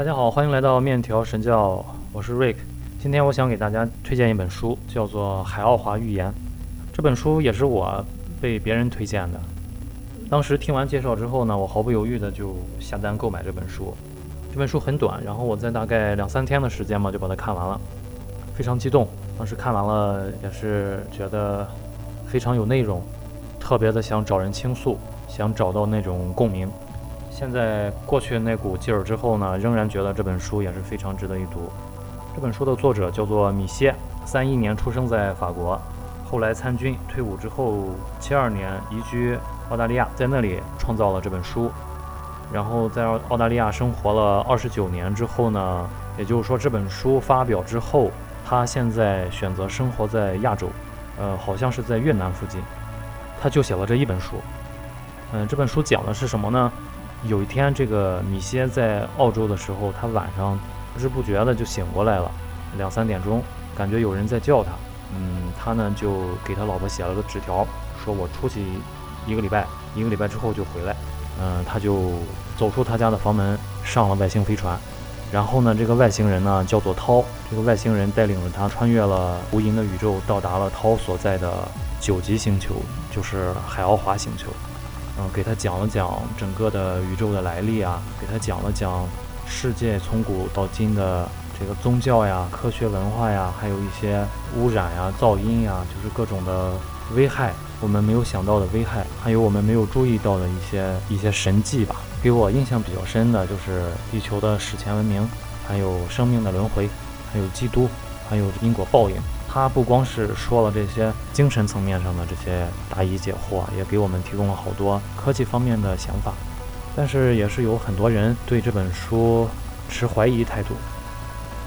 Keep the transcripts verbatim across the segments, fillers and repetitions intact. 大家好，欢迎来到面条神教，我是 Rick。今天我想给大家推荐一本书，叫做《海奥华寓言》。这本书也是我被别人推荐的。当时听完介绍之后呢，我毫不犹豫的就下单购买这本书。这本书很短，然后我在大概两三天的时间嘛，就把它看完了，非常激动。当时看完了也是觉得非常有内容，特别的想找人倾诉，想找到那种共鸣。现在过去那股劲儿之后呢，仍然觉得这本书也是非常值得一读。这本书的作者叫做米歇，三一年出生在法国，后来参军，退伍之后七二年移居澳大利亚，在那里创造了这本书，然后在澳大利亚生活了二十九年之后呢，也就是说这本书发表之后，他现在选择生活在亚洲，呃，好像是在越南附近，他就写了这一本书。嗯、呃，这本书讲的是什么呢？有一天，这个米歇在澳洲的时候，他晚上不知不觉的就醒过来了，两三点钟，感觉有人在叫他。嗯，他呢就给他老婆写了个纸条，说我出去一个礼拜，一个礼拜之后就回来。嗯，他就走出他家的房门，上了外星飞船。然后呢，这个外星人呢叫做涛，这个外星人带领着他穿越了无垠的宇宙，到达了涛所在的九级星球，就是海奥华星球。嗯，给他讲了讲整个的宇宙的来历啊，给他讲了讲世界从古到今的这个宗教呀、科学文化呀，还有一些污染呀、噪音呀，就是各种的危害，我们没有想到的危害，还有我们没有注意到的一些一些神迹吧。给我印象比较深的就是地球的史前文明，还有生命的轮回，还有基督，还有因果报应。他不光是说了这些精神层面上的这些答疑解惑，也给我们提供了好多科技方面的想法。但是也是有很多人对这本书持怀疑态度。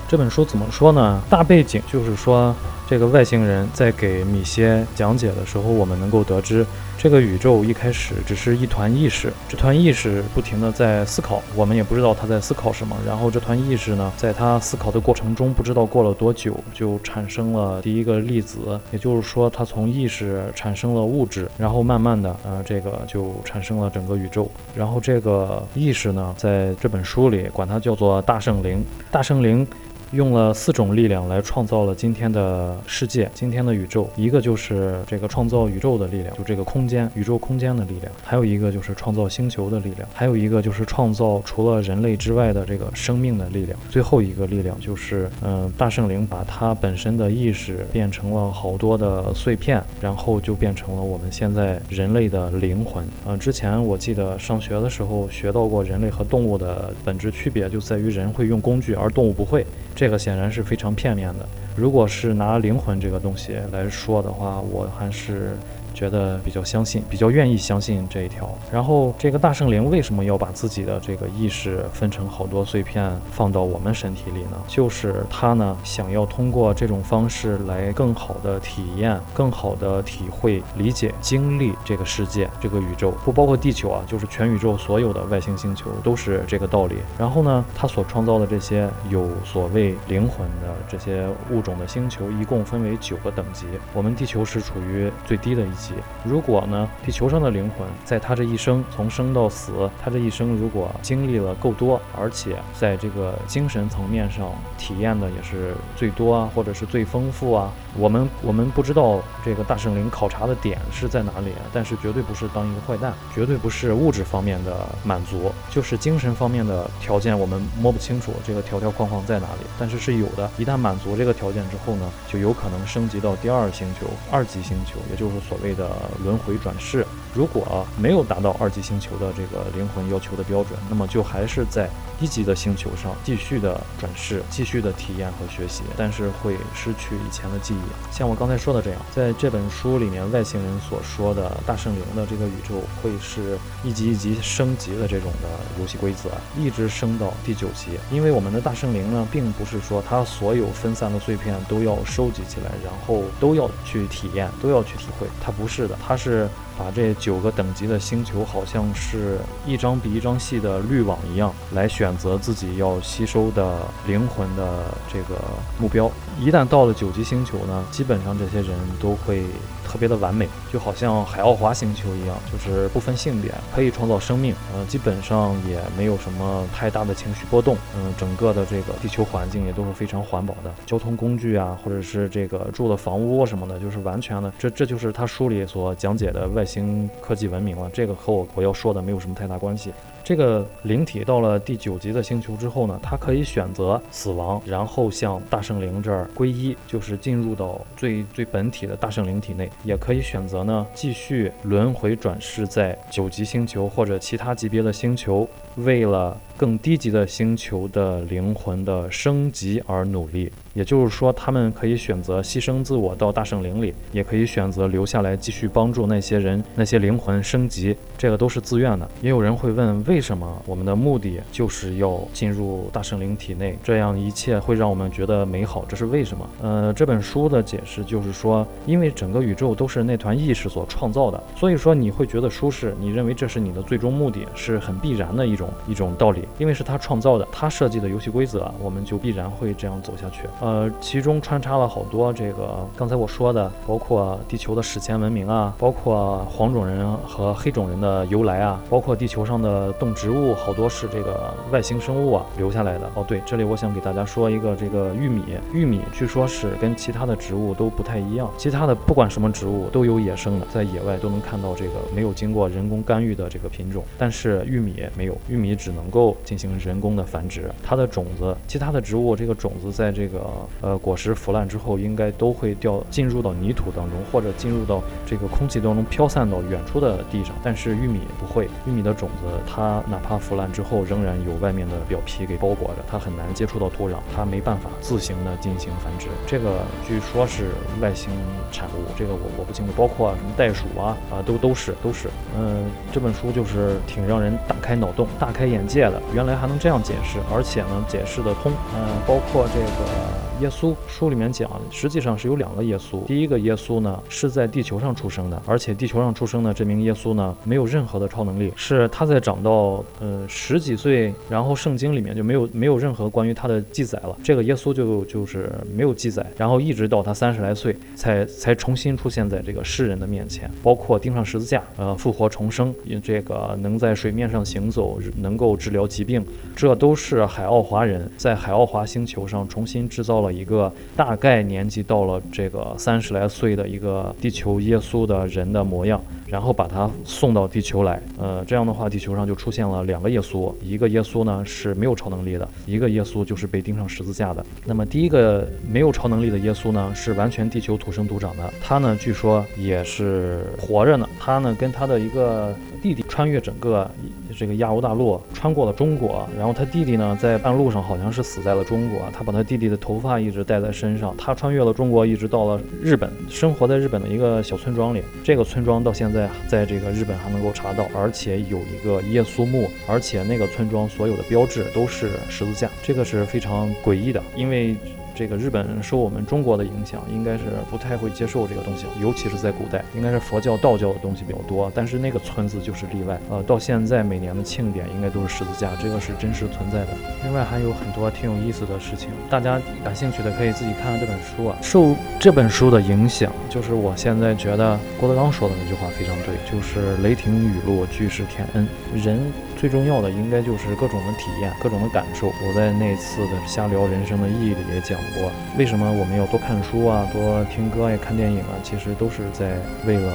这本书怎么说呢？大背景就是说，这个外星人在给米歇讲解的时候，我们能够得知，这个宇宙一开始只是一团意识，这团意识不停地在思考，我们也不知道他在思考什么。然后这团意识呢，在他思考的过程中，不知道过了多久，就产生了第一个粒子，也就是说，它从意识产生了物质，然后慢慢的，呃，这个就产生了整个宇宙。然后这个意识呢，在这本书里管它叫做大圣灵，大圣灵。用了四种力量来创造了今天的世界，今天的宇宙。一个就是这个创造宇宙的力量，就这个空间，宇宙空间的力量；还有一个就是创造星球的力量；还有一个就是创造除了人类之外的这个生命的力量；最后一个力量就是，嗯、呃，大圣灵把它本身的意识变成了好多的碎片，然后就变成了我们现在人类的灵魂。嗯、呃，之前我记得上学的时候学到过，人类和动物的本质区别就在于人会用工具，而动物不会。这个显然是非常片面的。如果是拿灵魂这个东西来说的话，我还是觉得比较相信，比较愿意相信这一条。然后这个大圣灵为什么要把自己的这个意识分成好多碎片放到我们身体里呢？就是他呢想要通过这种方式来更好的体验、更好的体会、理解、经历这个世界、这个宇宙，不包括地球啊，就是全宇宙所有的外星星球都是这个道理。然后呢，他所创造的这些有所谓灵魂的这些物种的星球，一共分为九个等级，我们地球是处于最低的一级。如果呢，地球上的灵魂在他这一生从生到死，他这一生如果经历了够多，而且在这个精神层面上体验的也是最多啊，或者是最丰富啊，我们我们不知道这个大圣灵考察的点是在哪里，但是绝对不是当一个坏蛋，绝对不是物质方面的满足，就是精神方面的条件我们摸不清楚这个条条框框在哪里，但是是有的。一旦满足这个条件之后呢，就有可能升级到第二星球、二级星球，也就是所谓的轮回转世。如果没有达到二级星球的这个灵魂要求的标准，那么就还是在一级的星球上继续的转世，继续的体验和学习，但是会失去以前的记忆。像我刚才说的这样，在这本书里面，外星人所说的大圣灵的这个宇宙会是一级一级升级的这种的游戏规则，一直升到第九级。因为我们的大圣灵呢，并不是说它所有分散的碎片都要收集起来，然后都要去体验，都要去体会，它不不是的，它是把这九个等级的星球好像是一张比一张细的滤网一样，来选择自己要吸收的灵魂的这个目标。一旦到了九级星球呢，基本上这些人都会特别的完美，就好像海奥华星球一样，就是不分性别可以创造生命，呃，基本上也没有什么太大的情绪波动，嗯、呃，整个的这个地球环境也都是非常环保的，交通工具啊，或者是这个住的房屋什么的，就是完全的，这这就是他书里所讲解的外星科技文明了，这个和我我要说的没有什么太大关系。这个灵体到了第九级的星球之后呢，它可以选择死亡，然后向大圣灵这儿皈依，就是进入到最最本体的大圣灵体内，也可以选择呢继续轮回转世在九级星球或者其他级别的星球，为了更低级的星球的灵魂的升级而努力。也就是说，他们可以选择牺牲自我到大圣灵里，也可以选择留下来继续帮助那些人，那些灵魂升级，这个都是自愿的。也有人会问，为为什么我们的目的就是要进入大圣灵体内，这样一切会让我们觉得美好，这是为什么？呃，这本书的解释就是说，因为整个宇宙都是那团意识所创造的，所以说你会觉得舒适，你认为这是你的最终目的，是很必然的一种一种道理，因为是他创造的，他设计的游戏规则，我们就必然会这样走下去。呃，其中穿插了好多这个刚才我说的，包括地球的史前文明啊，包括黄种人和黑种人的由来啊，包括地球上的动植物好多是这个外星生物啊留下来的。哦对，这里我想给大家说一个这个玉米，玉米据说是跟其他的植物都不太一样，其他的不管什么植物都有野生的，在野外都能看到这个没有经过人工干预的这个品种，但是玉米没有，玉米只能够进行人工的繁殖，它的种子，其他的植物这个种子在这个呃果实腐烂之后应该都会掉进入到泥土当中，或者进入到这个空气当中飘散到远处的地上，但是玉米不会，玉米的种子它哪怕腐烂之后仍然有外面的表皮给包裹着，它很难接触到土壤，它没办法自行的进行繁殖，这个据说是外星产物，这个我我不清楚，包括什么袋鼠啊啊都都是都是嗯，这本书就是挺让人打开脑洞大开眼界的，原来还能这样解释，而且呢解释得通。嗯，包括这个耶稣，书里面讲实际上是有两个耶稣，第一个耶稣呢是在地球上出生的，而且地球上出生的这名耶稣呢没有任何的超能力，是他在长到呃十几岁，然后圣经里面就没有没有任何关于他的记载了，这个耶稣就就是没有记载，然后一直到他三十来岁才才重新出现在这个世人的面前，包括钉上十字架，呃复活重生，这个能在水面上行走，能够治疗疾病，这都是海奥华人在海奥华星球上重新制造了一个大概年纪到了这个三十来岁的一个地球耶稣的人的模样，然后把他送到地球来，呃，这样的话地球上就出现了两个耶稣，一个耶稣呢是没有超能力的，一个耶稣就是被钉上十字架的。那么第一个没有超能力的耶稣呢是完全地球土生土长的，他呢据说也是活着呢，他呢跟他的一个弟弟穿越整个这个亚欧大陆，穿过了中国，然后他弟弟呢在半路上好像是死在了中国，他把他弟弟的头发一直带在身上，他穿越了中国一直到了日本，生活在日本的一个小村庄里，这个村庄到现在在这个日本还能够查到，而且有一个耶稣墓，而且那个村庄所有的标志都是十字架，这个是非常诡异的，因为这个日本受我们中国的影响，应该是不太会接受这个东西，尤其是在古代应该是佛教道教的东西比较多，但是那个村子就是例外，呃，到现在每年的庆典应该都是十字架，这个是真实存在的。另外还有很多挺有意思的事情，大家感兴趣的可以自己看看这本书啊。受这本书的影响，就是我现在觉得郭德纲说的那句话非常对，就是雷霆雨露俱是天恩，人最重要的应该就是各种的体验，各种的感受。我在那次的瞎聊人生的意义里也讲过，为什么我们要多看书啊，多听歌呀，看电影啊，其实都是在为了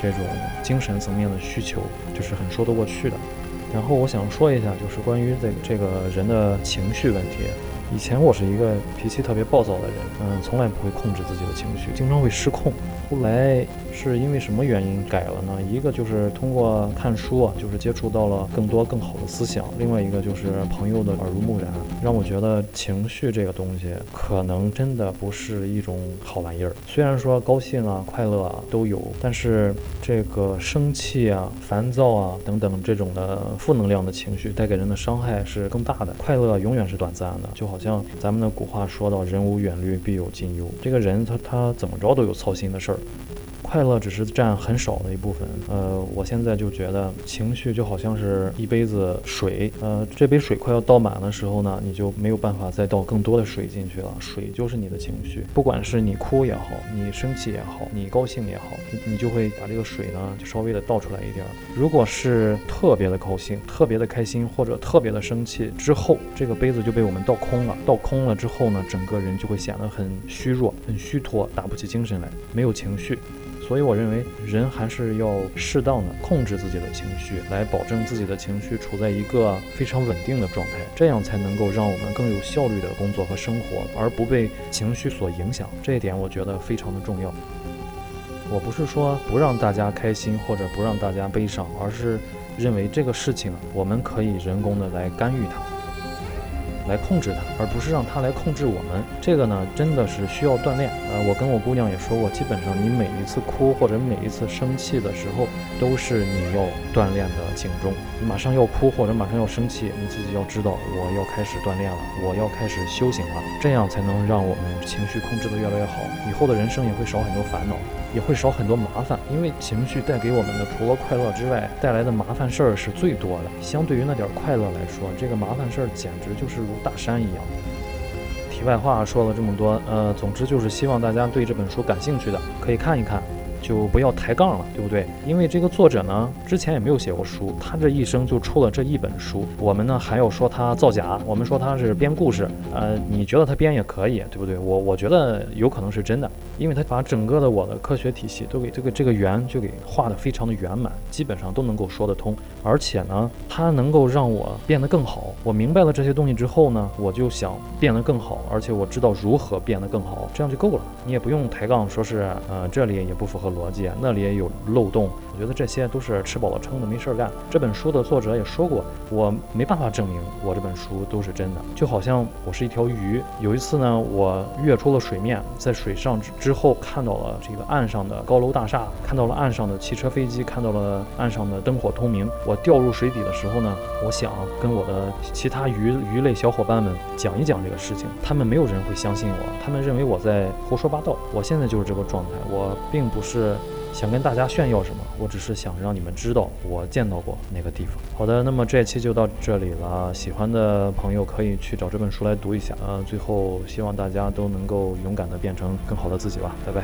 这种精神层面的需求，就是很说得过去的。然后我想说一下，就是关于这这个人的情绪问题。以前我是一个脾气特别暴躁的人，嗯，从来不会控制自己的情绪，经常会失控。后来是因为什么原因改了呢？一个就是通过看书啊，就是接触到了更多更好的思想；另外一个就是朋友的耳濡目染，让我觉得情绪这个东西可能真的不是一种好玩意儿。虽然说高兴啊、快乐啊都有，但是这个生气啊、烦躁啊等等这种的负能量的情绪带给人的伤害是更大的。快乐永远是短暂的，就好。好像咱们的古话说到，人无远虑必有近忧，这个人他他怎么着都有操心的事儿。快乐只是占很少的一部分。呃，我现在就觉得情绪就好像是一杯子水，呃，这杯水快要倒满的时候呢，你就没有办法再倒更多的水进去了。水就是你的情绪，不管是你哭也好，你生气也好，你高兴也好， 你, 你就会把这个水呢就稍微的倒出来一点。如果是特别的高兴、特别的开心或者特别的生气之后，这个杯子就被我们倒空了。倒空了之后呢，整个人就会显得很虚弱、很虚脱，打不起精神来，没有情绪。所以我认为人还是要适当的控制自己的情绪，来保证自己的情绪处在一个非常稳定的状态，这样才能够让我们更有效率的工作和生活，而不被情绪所影响。这一点我觉得非常的重要。我不是说不让大家开心或者不让大家悲伤，而是认为这个事情我们可以人工的来干预它，来控制它，而不是让它来控制我们。这个呢，真的是需要锻炼。呃，我跟我姑娘也说过，基本上你每一次哭或者每一次生气的时候，都是你要锻炼的警钟。你马上要哭或者马上要生气，你自己要知道，我要开始锻炼了，我要开始修行了，这样才能让我们情绪控制的越来越好，以后的人生也会少很多烦恼，也会少很多麻烦。因为情绪带给我们的除了快乐之外，带来的麻烦事儿是最多的。相对于那点快乐来说，这个麻烦事儿简直就是如大山一样。题外话说了这么多，呃，总之就是希望大家对这本书感兴趣的可以看一看，就不要抬杠了，对不对？因为这个作者呢，之前也没有写过书，他这一生就出了这一本书。我们呢还要说他造假，我们说他是编故事，呃，你觉得他编也可以，对不对？我我觉得有可能是真的，因为他把整个的我的科学体系都给这个这个圆就给画得非常的圆满，基本上都能够说得通。而且呢，他能够让我变得更好。我明白了这些东西之后呢，我就想变得更好，而且我知道如何变得更好，这样就够了。你也不用抬杠，说是呃这里也不符合逻辑，那里也有漏洞。我觉得这些都是吃饱了撑的，没事干。这本书的作者也说过，我没办法证明我这本书都是真的，就好像我是一条鱼。有一次呢，我跃出了水面，在水上之后看到了这个岸上的高楼大厦，看到了岸上的汽车飞机，看到了岸上的灯火通明。我掉入水底的时候呢，我想跟我的其他鱼鱼类小伙伴们讲一讲这个事情，他们没有人会相信我，他们认为我在胡说八道。我现在就是这个状态，我并不是是想跟大家炫耀什么，我只是想让你们知道我见到过那个地方。好的，那么这一期就到这里了，喜欢的朋友可以去找这本书来读一下。呃，最后希望大家都能够勇敢的变成更好的自己吧，拜拜。